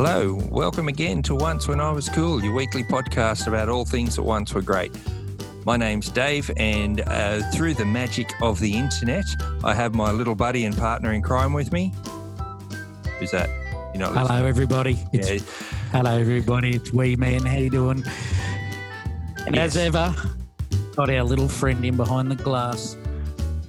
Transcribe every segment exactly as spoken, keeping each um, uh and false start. Hello, welcome again to Once When I Was Cool, your weekly podcast about all things that once were great. My name's Dave, and uh, through the magic of the internet, I have my little buddy and partner in crime with me. Who's that? You're not listening. Hello, everybody. It's, yeah. Hello, everybody. It's Wee Man. How you doing? And yes. As ever, got our little friend in behind the glass,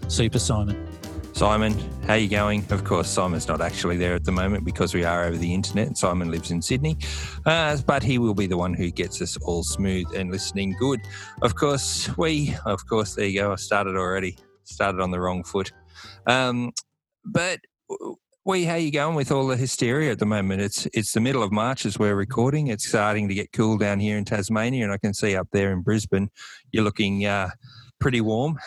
Super Simon. Simon, how you going? Of course, Simon's not actually there at the moment because we are over the internet and Simon lives in Sydney, uh, but he will be the one who gets us all smooth and listening good. Of course, we, of course, there you go. I started already, started on the wrong foot. Um, but we, how you going with all the hysteria at the moment? It's it's the middle of March as we're recording. It's starting to get cool down here in Tasmania, and I can see up there in Brisbane, you're looking uh, pretty warm.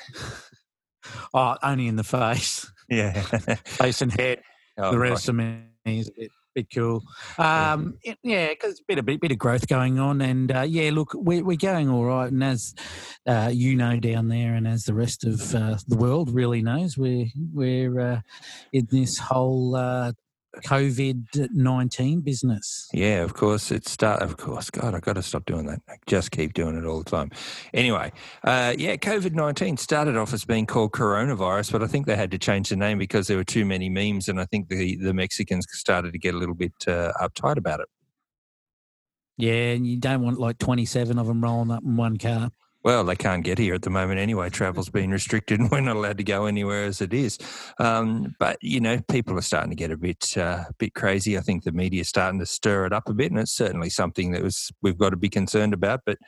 Oh, only in the face. Yeah. Face and head. Oh, the rest right. of me is a bit, bit cool. Um, yeah, yeah, because a bit, a bit, bit of growth going on. And, uh, yeah, look, we're, we're going all right. And as uh, you know down there and as the rest of uh, the world really knows, we're, we're uh, in this whole uh, COVID nineteen business. Yeah, of course. It's start. Of course. God, I've got to stop doing that. I just keep doing it all the time. Anyway, uh, yeah, COVID nineteen started off as being called coronavirus, but I think they had to change the name because there were too many memes, and I think the, the Mexicans started to get a little bit uh, uptight about it. Yeah, and you don't want like twenty-seven of them rolling up in one car. Well, they can't get here at the moment anyway. Travel's been restricted and we're not allowed to go anywhere as it is. Um, but, you know, people are starting to get a bit uh, bit crazy. I think the media's starting to stir it up a bit, and it's certainly something that was we've got to be concerned about. But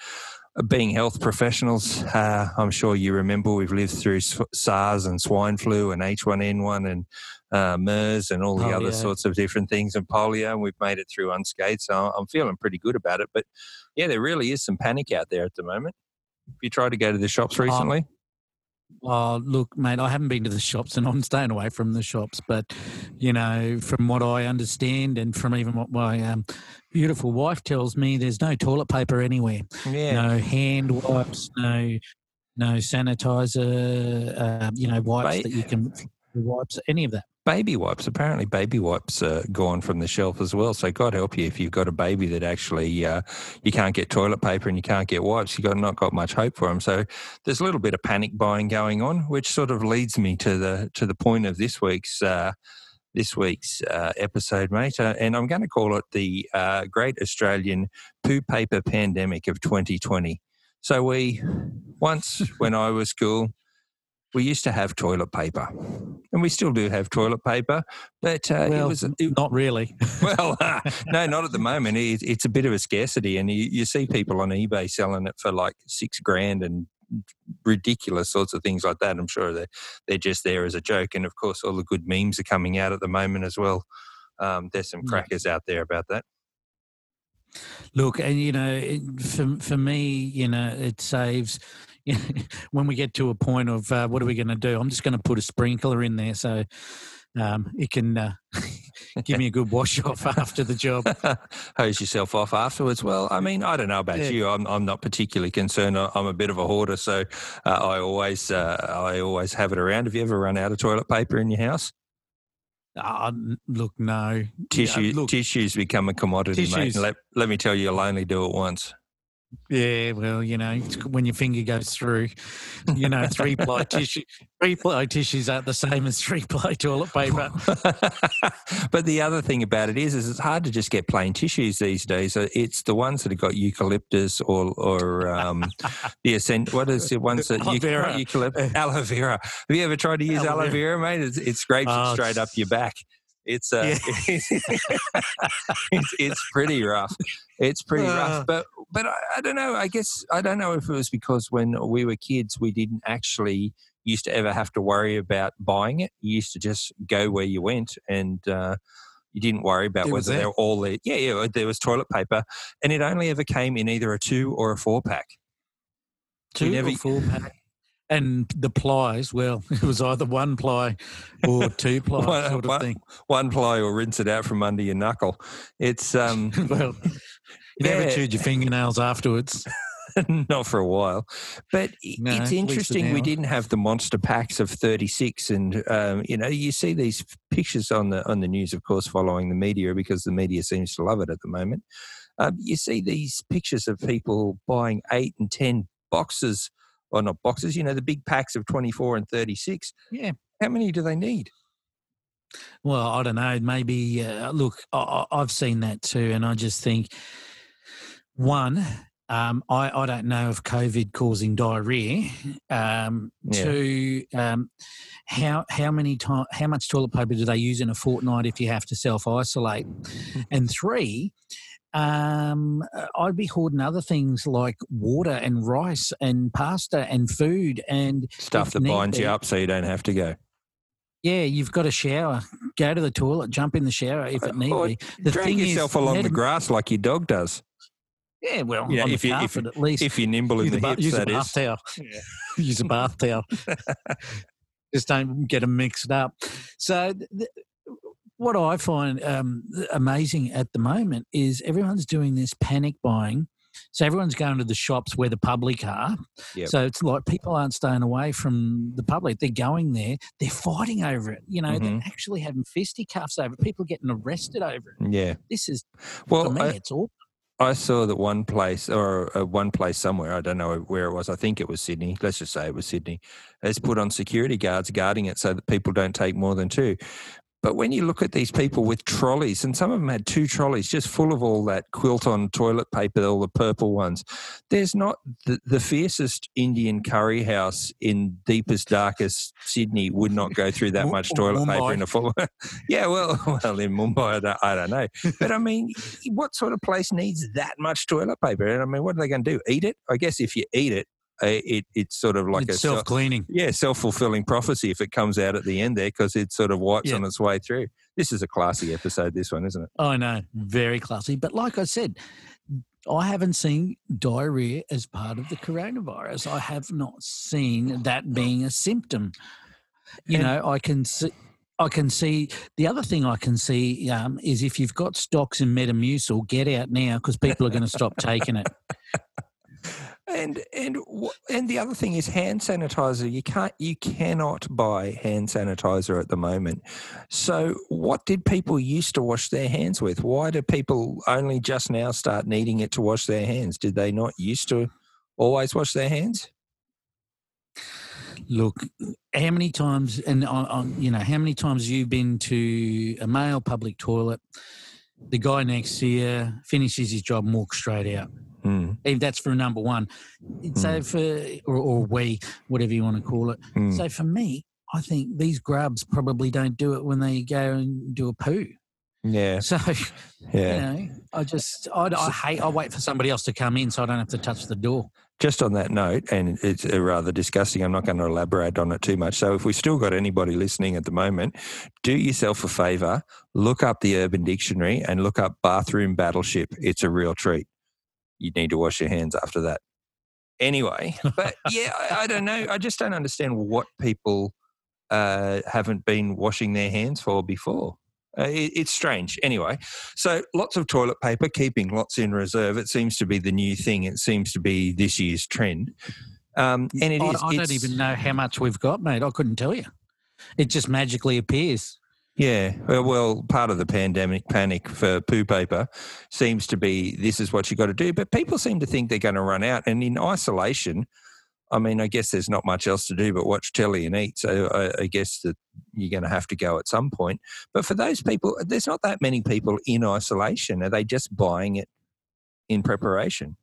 being health professionals, uh, I'm sure you remember we've lived through SARS and swine flu and H one N one and uh, MERS and all the oh, other yeah. sorts of different things, and polio, and we've made it through unscathed. So I'm feeling pretty good about it. But, yeah, there really is some panic out there at the moment. Have you tried to go to the shops recently? Oh, oh, look, mate, I haven't been to the shops and I'm staying away from the shops. But, you know, from what I understand and from even what my um, beautiful wife tells me, there's no toilet paper anywhere. Yeah. No hand wipes, no no sanitizer, uh, you know, wipes ba- that you can – wipes, any of that. Baby wipes. Apparently baby wipes are gone from the shelf as well. So God help you if you've got a baby that actually uh, you can't get toilet paper and you can't get wipes. You've got, not got much hope for them. So there's a little bit of panic buying going on, which sort of leads me to the to the point of this week's uh, this week's uh, episode, mate. Uh, and I'm going to call it the uh, Great Australian Poo Paper Pandemic of twenty twenty. So we, once when I was cool, we used to have toilet paper, and we still do have toilet paper, but uh, well, it was it, not really. Well, uh, no, not at the moment. It, it's a bit of a scarcity, and you, you see people on eBay selling it for like six grand and ridiculous sorts of things like that. I'm sure they're, they're just there as a joke, and of course, all the good memes are coming out at the moment as well. Um, there's some crackers out there about that. Look, and you know, it, for for me, you know, it saves. When we get to a point of uh, what are we going to do, I'm just going to put a sprinkler in there so um, it can uh, give me a good wash off after the job. Hose yourself off afterwards. Well, I mean, I don't know about yeah. you. I'm I'm not particularly concerned. I'm a bit of a hoarder, so uh, I always uh, I always have it around. Have you ever run out of toilet paper in your house? Uh, look, no. Tissue, yeah, look, tissues become a commodity, tissues. mate. And let, let me tell you, you'll only do it once. Yeah, well, you know, when your finger goes through, you know, three ply tissue, three ply tissues aren't the same as three ply toilet paper. But the other thing about it is, is it's hard to just get plain tissues these days. It's the ones that have got eucalyptus or or um, the ascent. What is the ones that you eucalyptus, eucalyptus aloe vera? Have you ever tried to use aloe, aloe vera, mate? It's, it scrapes oh, it straight up your back. It's uh, yeah. it's, it's pretty rough. It's pretty uh, rough. But but I, I don't know. I guess I don't know if it was because when we were kids, we didn't actually used to ever have to worry about buying it. You used to just go where you went, and uh, you didn't worry about whether there. they were all there. Yeah, yeah. There was toilet paper, and it only ever came in either a two or a four pack. Two never, or four pack. And the plies, well, it was either one ply or two ply one, sort of one, thing. One ply or rinse it out from under your knuckle. It's um, well, you yeah. never chewed your fingernails afterwards. Not for a while. But no, it's interesting we didn't have the monster packs of thirty-six. And, um, you know, you see these pictures on the on the news, of course, following the media, because the media seems to love it at the moment. Um, you see these pictures of people buying eight and ten boxes, or not boxes, you know, the big packs of twenty-four and thirty-six. Yeah. How many do they need? Well, I don't know. Maybe, uh, look, I, I've seen that too. And I just think, one, um, I, I don't know if COVID causing diarrhoea. Um, yeah. Two, um, how how many to- how much toilet paper do they use in a fortnight if you have to self-isolate? Mm-hmm. And three, um, I'd be hoarding other things like water and rice and pasta and food and stuff that binds you up so you don't have to go. Yeah, you've got a shower. Go to the toilet, jump in the shower if it needs be. The drag yourself is, along the grass like your dog does. Yeah, well, yeah, on if the you, carpet if, at least. If you're nimble in the, the hips, use that a bath is. Towel. Yeah. Use a bath towel. Just don't get them mixed up. So th- what I find um, amazing at the moment is everyone's doing this panic buying. So everyone's going to the shops where the public are. Yep. So it's like people aren't staying away from the public. They're going there. They're fighting over it. You know, mm-hmm. They're actually having fisticuffs over it. People getting arrested over it. Yeah. This is, well, for me, I, it's awful. I saw that one place or uh, one place somewhere, I don't know where it was. I think it was Sydney. Let's just say it was Sydney. It's put on security guards guarding it so that people don't take more than two. But when you look at these people with trolleys, and some of them had two trolleys just full of all that quilt-on toilet paper, all the purple ones, there's not the, the fiercest Indian curry house in deepest, darkest Sydney would not go through that much toilet paper in a full... yeah, well, well, in Mumbai, I don't, I don't know. But, I mean, what sort of place needs that much toilet paper? And I mean, what are they going to do, eat it? I guess if you eat it, It, it's sort of like it's a self-cleaning. Yeah, self-fulfilling prophecy if it comes out at the end there, because it sort of wipes yeah. on its way through. This is a classy episode, this one, isn't it? I know, very classy. But like I said, I haven't seen diarrhoea as part of the coronavirus. I have not seen that being a symptom. You and, know, I can see... I can see the other thing I can see um, is if you've got stocks in Metamucil, get out now because people are going to stop taking it. And and and the other thing is hand sanitizer. You can't, you cannot buy hand sanitizer at the moment. So what did people used to wash their hands with? Why do people only just now start needing it to wash their hands? Did they not used to always wash their hands? Look, how many times and on, on you know how many times you've been to a male public toilet? The guy next to you finishes his job and walks straight out. Mm. If that's for number one. So mm. for or, or we, whatever you want to call it. Mm. So for me, I think these grubs probably don't do it when they go and do a poo. Yeah. So, yeah. you know, I just, I, I hate, I wait for somebody else to come in so I don't have to touch the door. Just on that note, and it's rather disgusting, I'm not going to elaborate on it too much. So if we've still got anybody listening at the moment, do yourself a favour, look up the Urban Dictionary and look up Bathroom Battleship. It's a real treat. You need to wash your hands after that. Anyway, but yeah, I, I don't know. I just don't understand what people uh, haven't been washing their hands for before. Uh, it, it's strange. Anyway, so lots of toilet paper, keeping lots in reserve. It seems to be the new thing. It seems to be this year's trend. Um, and it I, is. I don't even know how much we've got, mate. I couldn't tell you. It just magically appears. Yeah, well, part of the pandemic panic for poo paper seems to be this is what you got to do, but people seem to think they're going to run out. And in isolation, I mean, I guess there's not much else to do but watch telly and eat, so I, I guess that you're going to have to go at some point. But for those people, there's not that many people in isolation. Are they just buying it in preparation?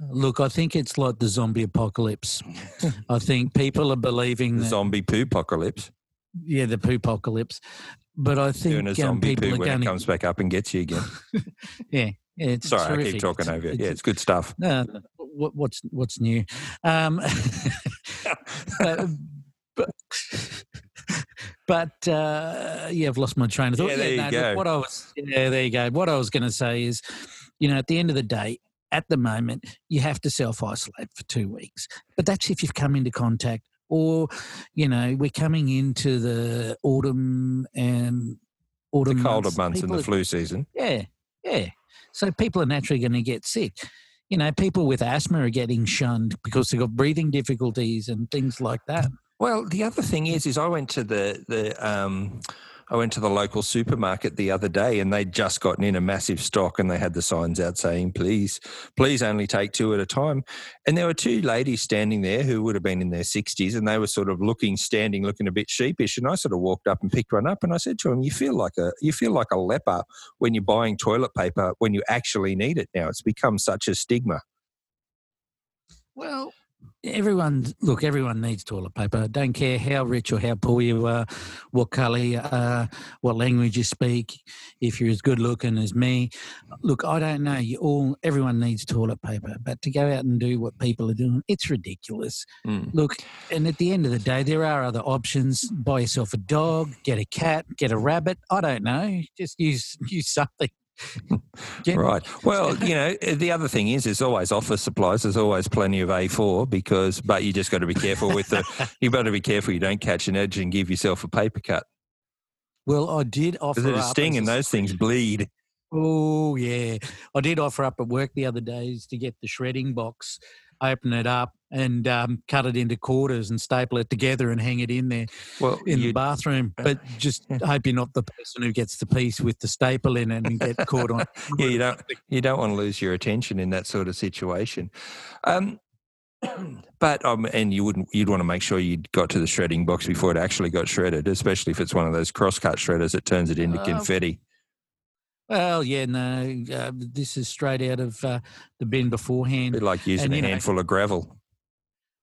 Look, I think it's like the zombie apocalypse. I think people are believing the that... zombie poo apocalypse. Yeah, the poo-pocalypse. But I think doing a zombie um, people poo are when going it comes to... back up and gets you again. yeah, yeah, it's sorry, terrific. I keep talking it's, over you. It. Yeah, it's good stuff. No, no, what, what's what's new? Um, but but, but uh, yeah, I've lost my train of thought. Yeah, there yeah, you no, go. Look, what I was yeah, there you go. What I was going to say is, you know, at the end of the day, at the moment, you have to self-isolate for two weeks. But that's if you've come into contact. Or, you know, we're coming into the autumn and autumn the colder months, months and the are, flu season. Yeah, yeah. So people are naturally going to get sick. you know, people with asthma are getting shunned because they've got breathing difficulties and things like that. Well, the other thing is, is I went to the, the um, I went to the local supermarket the other day, and they'd just gotten in a massive stock, and they had the signs out saying, please, please only take two at a time. And there were two ladies standing there who would have been in their sixties, and they were sort of looking, standing, looking a bit sheepish. And I sort of walked up and picked one up, and I said to them, you feel like a, you feel like a leper when you're buying toilet paper when you actually need it now. It's become such a stigma. Well... Everyone, look, everyone needs toilet paper. I don't care how rich or how poor you are, what colour you are, what language you speak, if you're as good looking as me. Look, I don't know. You all, everyone needs toilet paper. But to go out and do what people are doing, it's ridiculous. Mm. Look, and at the end of the day, there are other options. Buy yourself a dog, get a cat, get a rabbit. I don't know. Just use use something. Yeah. Right. Well, you know, the other thing is, there's always office supplies. There's always plenty of A four because, but you just got to be careful with the. You better be careful you don't catch an edge and give yourself a paper cut. Well, I did offer up. Because it sting and those things bleed. Oh yeah, I did offer up at work the other days to get the shredding box, open it up, and um, cut it into quarters and staple it together and hang it in there well, in the bathroom. But just hope you're not the person who gets the piece with the staple in it and get caught on. Yeah, you don't you don't want to lose your attention in that sort of situation. Um, but um, and you wouldn't you'd want to make sure you got to the shredding box before it actually got shredded, especially if it's one of those cross-cut shredders that turns it into oh. confetti. Well, yeah, no, uh, this is straight out of uh, the bin beforehand. A bit like using and, a know, handful of gravel.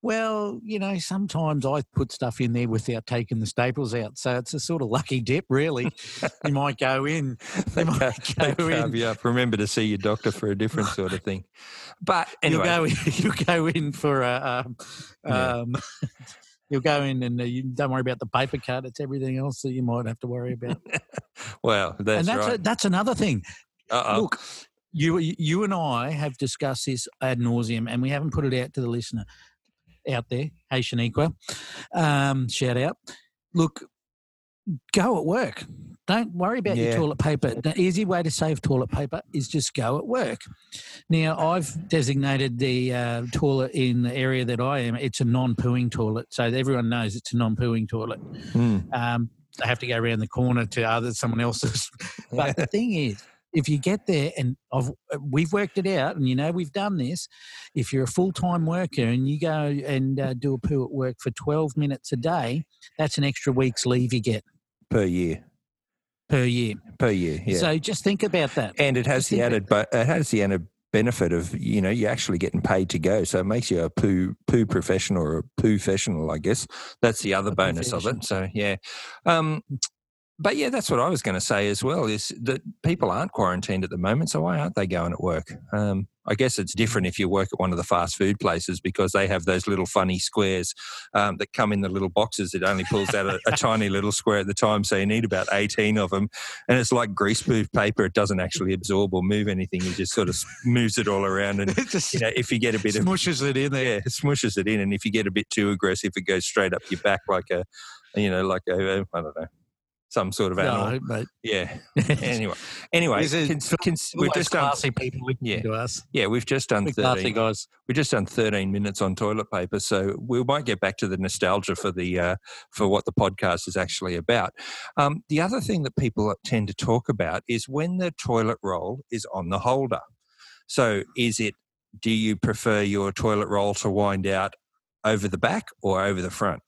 Well, you know, sometimes I put stuff in there without taking the staples out, so it's a sort of lucky dip, really. You might go in. They, they might go, go in. You up. Remember to see your doctor for a different sort of thing. But anyway. You'll go, you'll go in for a... Um, yeah. um, You'll go in and you don't worry about the paper cut. It's everything else that you might have to worry about. Well, that's and that's right. A, that's another thing. Uh-oh. Look, you you and I have discussed this ad nauseum, and we haven't put it out to the listener out there. Hey, Shaniqua, um, shout out. Look, go at work. Don't worry about yeah. your toilet paper. The easy way to save toilet paper is just go at work. Now, I've designated the uh, toilet in the area that I am. It's a non-pooing toilet, so everyone knows it's a non-pooing toilet. Mm. Um, they have to go around the corner to other someone else's. But the thing is, if you get there, and I've, we've worked it out, and you know we've done this, if you're a full-time worker and you go and uh, do a poo at work for twelve minutes a day, that's an extra week's leave you get. Per year. Per year. Per year, yeah. So just think about that. And it has just the added but it has the added benefit of, you know, you're actually getting paid to go. So it makes you a poo poo professional or a poo-fessional, I guess. That's the other a bonus of it. So, yeah. Um, but, yeah, that's what I was going to say as well, is that people aren't quarantined at the moment, so why aren't they going at work? Um, I guess it's different if you work at one of the fast food places because they have those little funny squares um, that come in the little boxes. It only pulls out a, a tiny little square at the time, so you need about eighteen of them. And it's like greaseproof paper. It doesn't actually absorb or move anything. It just sort of moves it all around. And just, you know, if you get a bit of... Smushes it in there. Yeah, it smushes it in. And if you get a bit too aggressive, it goes straight up your back like a, you know, like a, I don't know. Some sort of animal. No, but yeah. Anyway, anyway, cons, cons, we've just done people yeah, to us. Yeah, we've just done thirteen classy guys. We've just done thirteen minutes on toilet paper, so we might get back to the nostalgia for the uh, for what the podcast is actually about. Um, the other thing that people tend to talk about is when the toilet roll is on the holder. So, is it? Do you prefer your toilet roll to wind out over the back or over the front?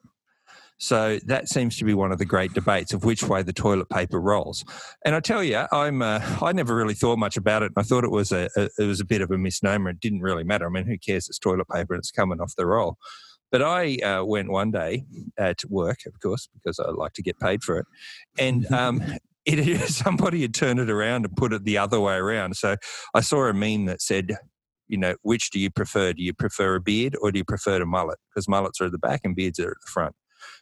So that seems to be one of the great debates of which way the toilet paper rolls. And I tell you, I'm uh, I never really thought much about it. I thought it was a, a it was a bit of a misnomer. It didn't really matter. I mean, who cares? It's toilet paper and it's coming off the roll. But I uh, went one day at work, of course, because I like to get paid for it, and um, it somebody had turned it around and put it the other way around. So I saw a meme that said, you know, which do you prefer? Do you prefer a beard or do you prefer a mullet? Because mullets are at the back and beards are at the front.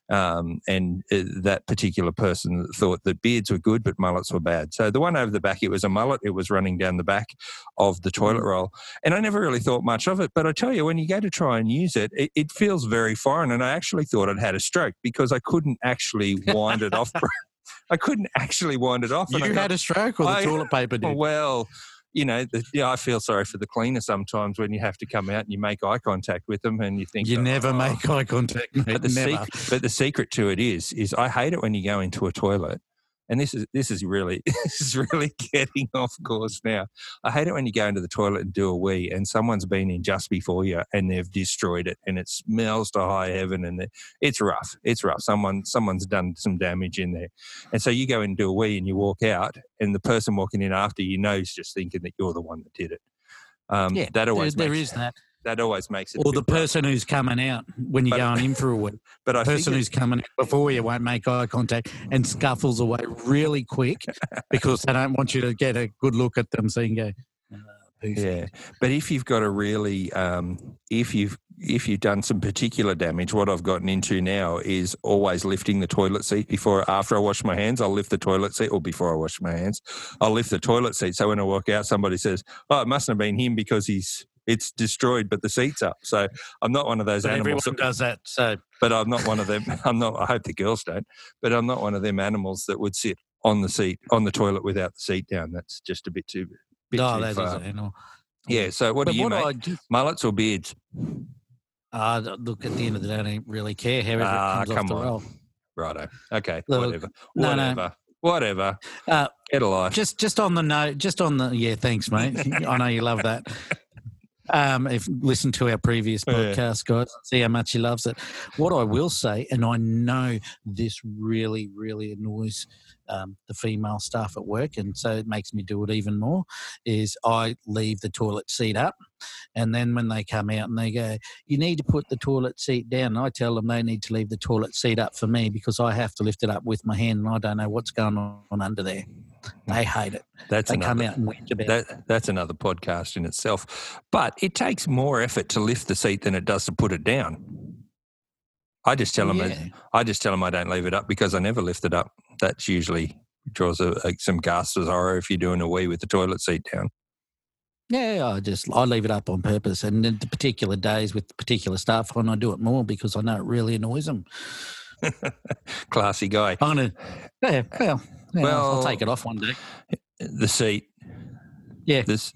Um, and uh, that particular person thought that beards were good, but mullets were bad. So the one over the back, it was a mullet. It was running down the back of the toilet roll. And I never really thought much of it. But I tell you, when you go to try and use it, it, it feels very foreign. And I actually thought I'd had a stroke because I couldn't actually wind it off. I couldn't actually wind it off. You and I had got, a stroke or the I, toilet paper did? Well... you know, the, yeah, I feel sorry for the cleaner sometimes when you have to come out and you make eye contact with them and you think... You oh, never oh. make eye contact, mate, but the never. Sec- but the secret to it is, is I hate it when you go into a toilet, and this is this is really this is really getting off course now. I hate it when you go into the toilet and do a wee and someone's been in just before you and they've destroyed it and it smells to high heaven and it's rough. It's rough. Someone someone's done some damage in there. And so you go and do a wee and you walk out and the person walking in after you knows just thinking that you're the one that did it. Um, yeah, that always there, there is that. That always makes it. Or the person rough. who's coming out when you're but, going in for a week. But I the person who's coming out before you won't make eye contact and scuffles away really quick because they don't want you to get a good look at them. So you can go, oh, yeah. But if you've got a really, um, if you've if you've done some particular damage, what I've gotten into now is always lifting the toilet seat before, after I wash my hands. I'll lift the toilet seat, or before I wash my hands, I'll lift the toilet seat. So when I walk out, somebody says, "Oh, it mustn't have been him because he's." It's destroyed, but the seat's up. So I'm not one of those but animals. Everyone that, does that. So, but I'm not one of them. I'm not. I hope the girls don't. But I'm not one of them animals that would sit on the seat on the toilet without the seat down. That's just a bit too. Bit no, too that far. Is an animal. Yeah. So what but do you what make? Do... Mullets or beards? Uh, look, at the end of the day, I don't really care. However, ah, it comes come off the roll. Righto. Okay. Look, whatever. No, whatever. No. Whatever. Uh, Get a life. Just, just on the note. Just on the. Yeah. Thanks, mate. I know you love that. Um, if listen to our previous podcast, guys, see how much he loves it. What I will say, and I know this really, really annoys um, the female staff at work, and so it makes me do it even more, is I leave the toilet seat up, and then when they come out and they go, you need to put the toilet seat down, and I tell them they need to leave the toilet seat up for me because I have to lift it up with my hand and I don't know what's going on under there. They hate it. That's they another, come out and whinge about that, it. That's another podcast in itself. But it takes more effort to lift the seat than it does to put it down. I just tell them. Yeah. It, I just tell them I don't leave it up because I never lift it up. That's usually draws a, a, some gasps of horror if you're doing a wee with the toilet seat down. Yeah, I just I leave it up on purpose, and in the particular days with the particular staff on, I do it more because I know it really annoys them. Classy guy. I'm gonna, yeah, well. Yeah, well, I'll take it off one day. The seat. Yeah. This.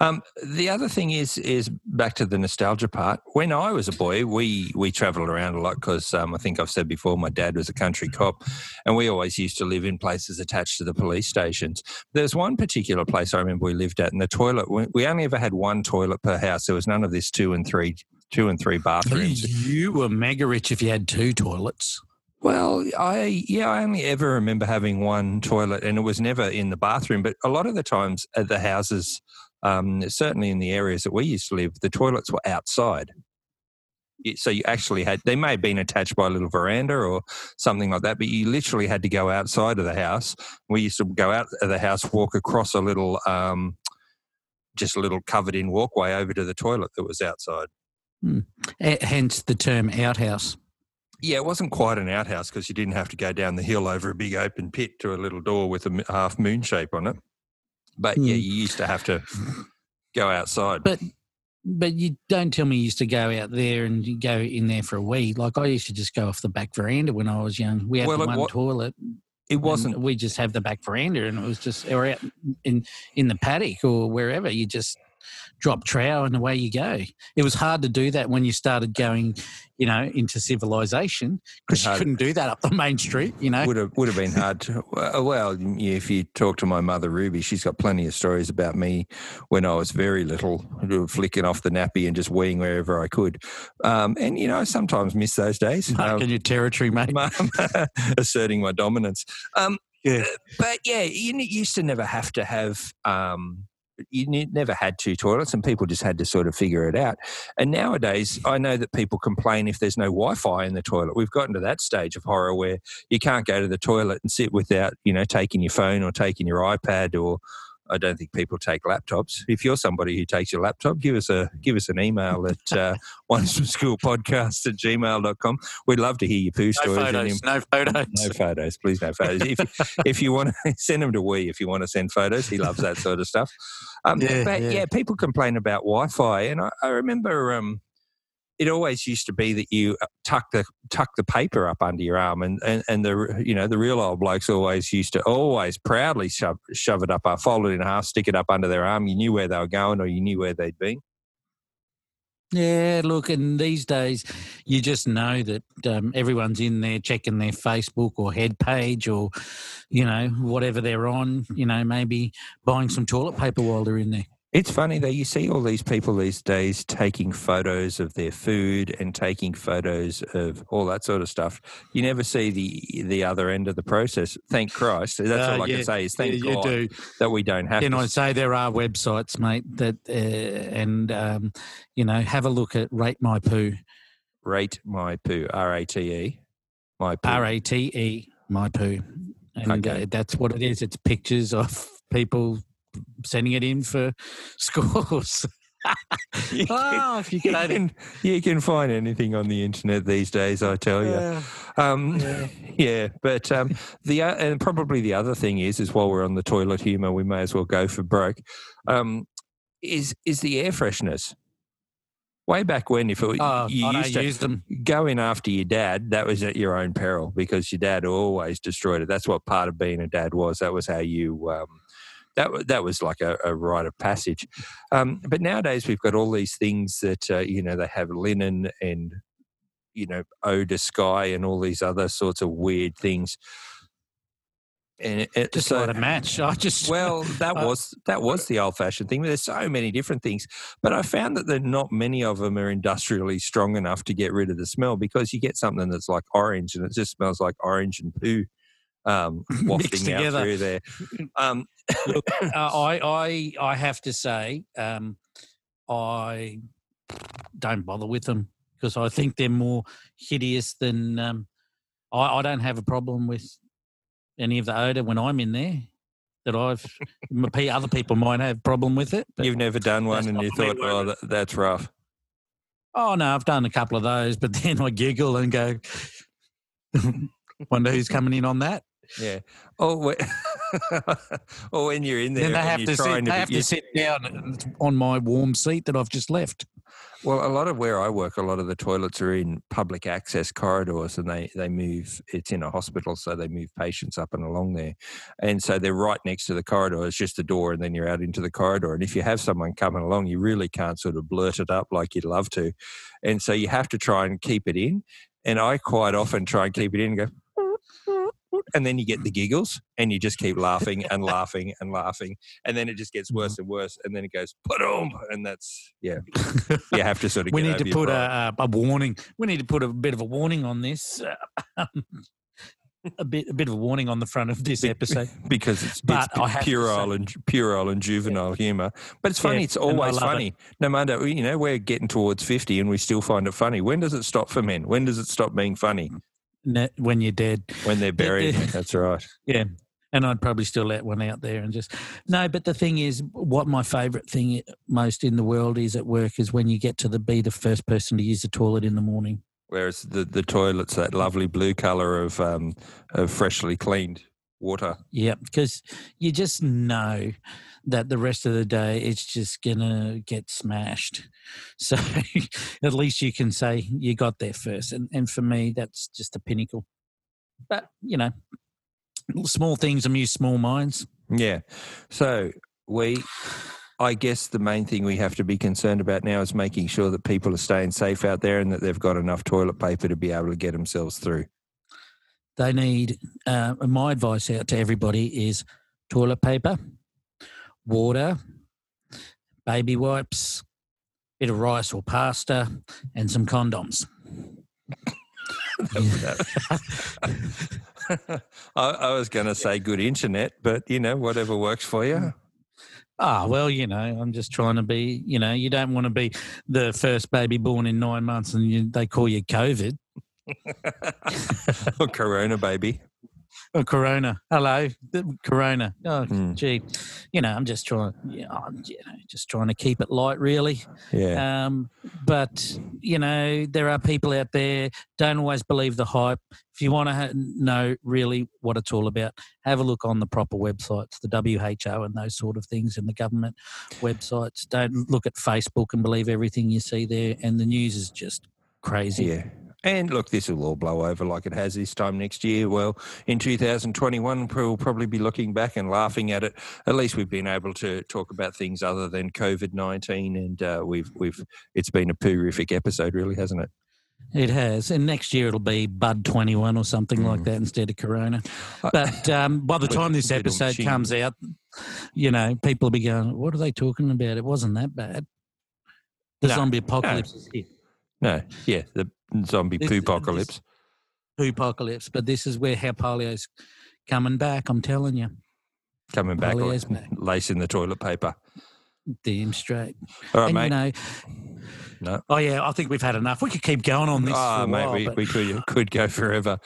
Um, the other thing is, is back to the nostalgia part. When I was a boy, we, we travelled around a lot because um, I think I've said before, my dad was a country cop and we always used to live in places attached to the police stations. There's one particular place I remember we lived at and the toilet, we only ever had one toilet per house. There was none of this two and three, two and three bathrooms. You were mega rich if you had two toilets. Well, I yeah, I only ever remember having one toilet and it was never in the bathroom, but a lot of the times at the houses, um, certainly in the areas that we used to live, the toilets were outside. So you actually had, they may have been attached by a little veranda or something like that, but you literally had to go outside of the house. We used to go out of the house, walk across a little, um, just a little covered in walkway over to the toilet that was outside. Hmm. Hence the term outhouse. Yeah, it wasn't quite an outhouse because you didn't have to go down the hill over a big open pit to a little door with a half moon shape on it. But, yeah, you used to have to go outside. But but you don't tell me you used to go out there and go in there for a wee. Like, I used to just go off the back veranda when I was young. We had well, the one what, toilet. It wasn't. We just have the back veranda and it was just or out in, in the paddock or wherever. You just drop trow and away you go. It was hard to do that when you started going, you know, into civilization because you couldn't do that up the main street, you know. Would have would have been hard to, well, if you talk to my mother, Ruby, she's got plenty of stories about me when I was very little, flicking off the nappy and just weeing wherever I could. Um, and, you know, I sometimes miss those days. Marking um, your territory, mate. Asserting my dominance. Um, yeah. But, yeah, you used to never have to have um, – you never had two toilets and people just had to sort of figure it out. And nowadays, I know that people complain if there's no Wi-Fi in the toilet. We've gotten to that stage of horror where you can't go to the toilet and sit without, you know, taking your phone or taking your iPad or I don't think people take laptops. If you're somebody who takes your laptop, give us a give us an email at uh, onesfromschoolpodcast at gmail dot com. We'd love to hear your poo no stories. Photos, no photos. No photos. Please, no photos. if, if you want to send them to Wee, if you want to send photos, he loves that sort of stuff. Um, yeah, but, yeah. yeah, people complain about Wi-Fi. And I, I remember um, it always used to be that you tuck the tuck the paper up under your arm, and, and, and the you know the real old blokes always used to always proudly shove, shove it up, fold it in half, stick it up under their arm. You knew where they were going, or you knew where they'd been. Yeah, look, and these days you just know that um, everyone's in there checking their Facebook or head page or, you know, whatever they're on, you know, maybe buying some toilet paper while they're in there. It's funny though, you see all these people these days taking photos of their food and taking photos of all that sort of stuff. You never see the the other end of the process. Thank Christ. That's uh, all I yeah, can say is thank yeah, God do. that we don't have. And I say there are websites, mate, that uh, and um, you know, have a look at Rate My Poo. Rate My Poo. R A T E. My Poo. R A T E. My Poo. And okay. uh, that's what it is. It's pictures of people sending it in for scores. you can, oh, if you, can, you, can, you can find anything on the internet these days, I tell you. Uh, um, yeah. yeah, but um, the uh, and probably the other thing is, is while we're on the toilet humour, we may as well go for broke, um, is is the air fresheners. Way back when, if it, oh, you I used to use them. Go in after your dad, that was at your own peril because your dad always destroyed it. That's what part of being a dad was. That was how you... Um, That that was like a, a rite of passage. Um, but nowadays we've got all these things that, uh, you know, they have linen and, you know, eau de sky and all these other sorts of weird things. And it, just so, like a match. I just well, that I, was that was the old-fashioned thing. There's so many different things. But I found that there not many of them are industrially strong enough to get rid of the smell because you get something that's like orange and it just smells like orange and poo. Um, wafting out through there. Um, Look, uh, I, I, I have to say, um, I don't bother with them because I think they're more hideous than. Um, I, I don't have a problem with any of the odour when I'm in there. That I've other people might have a problem with it. But you've never done one, and you thought, "Oh, that, that's rough." Oh no, I've done a couple of those, but then I giggle and go, "Wonder who's coming in on that." Yeah. Oh, or when you're in there, then they have, to sit, they have to sit down on my warm seat that I've just left. Well, a lot of where I work, a lot of the toilets are in public access corridors, and they, they move. It's in a hospital, so they move patients up and along there, and so they're right next to the corridor. It's just a door, and then you're out into the corridor. And if you have someone coming along, you really can't sort of blurt it up like you'd love to, and so you have to try and keep it in. And I quite often try and keep it in and go. And then you get the giggles and you just keep laughing and laughing and laughing. And then it just gets worse and worse. And then it goes, ba-dum! And that's, yeah, you have to sort of get over your pride. We need to put a, a warning. We need to put a bit of a warning on this. a bit a bit of a warning on the front of this episode. Because it's, but it's puerile and, puerile and juvenile yeah. humour. But it's funny. Yeah, it's always funny. It. No matter, you know, we're getting towards fifty and we still find it funny. When does it stop for men? When does it stop being funny? When you're dead. When they're buried, that's right. Yeah, and I'd probably still let one out there and just... No, but the thing is, what my favourite thing most in the world is at work is when you get to the be the first person to use the toilet in the morning. Whereas the, the toilet's that lovely blue colour of um, of freshly cleaned water. Yeah, because you just know that the rest of the day it's just going to get smashed. So at least you can say you got there first. And, and for me, that's just the pinnacle. But, you know, small things amuse small minds. Yeah. So we, I guess the main thing we have to be concerned about now is making sure that people are staying safe out there and that they've got enough toilet paper to be able to get themselves through. They need, uh, my advice out to everybody is toilet paper, water, baby wipes, bit of rice or pasta, and some condoms. I, I was going to say good internet, but, you know, whatever works for you. Ah, oh, well, you know, I'm just trying to be, you know, you don't want to be the first baby born in nine months and you, they call you COVID. Or Corona, baby. Or Corona. Hello, Corona. Oh, mm. gee, you know, I'm just trying. You know, I'm you know, just trying to keep it light, really. Yeah. Um, but you know, there are people out there. Don't always believe the hype. If you want to ha- know really what it's all about, have a look on the proper websites, the W H O and those sort of things, and the government websites. Don't look at Facebook and believe everything you see there. And the news is just Crazy. Yeah. And look, this will all blow over like it has this time next year. Well, in two thousand twenty-one, we'll probably be looking back and laughing at it. At least we've been able to talk about things other than COVID nineteen, and uh, we've we've it's been a poo-rific episode, really, hasn't it? It has, and next year it'll be Bud twenty-one or something mm. like that instead of Corona. But um, by the time this episode comes out, you know, people will be going, what are they talking about? It wasn't that bad. The no, zombie apocalypse no. is here. No, yeah, the zombie poo-pocalypse. Poo-pocalypse, but this is where how polio's coming back, I'm telling you. Coming back, polio's back. Lacing the toilet paper. Damn straight. All right, and, mate. You know, No. Oh, yeah, I think we've had enough. We could keep going on this oh, for a mate, while. We, but... we could, could go forever.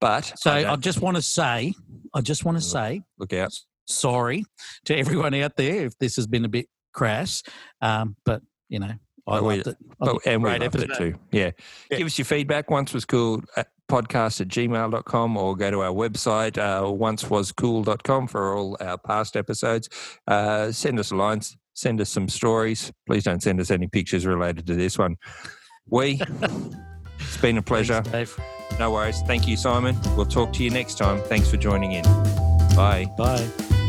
But So I, I just want to say, I just want to say, look out. Sorry to everyone out there if this has been a bit crass, um, but, you know, I oh, loved we, it. I but, and we loved it too. Yeah. yeah. Give us your feedback. Once was cool at podcast at gmail dot com, or go to our website, uh, once was cool dot com, for all our past episodes. Uh, send us a line. Send us some stories. Please don't send us any pictures related to this one. We, it's been a pleasure. Thanks, Dave. No worries. Thank you, Simon. We'll talk to you next time. Thanks for joining in. Bye. Bye.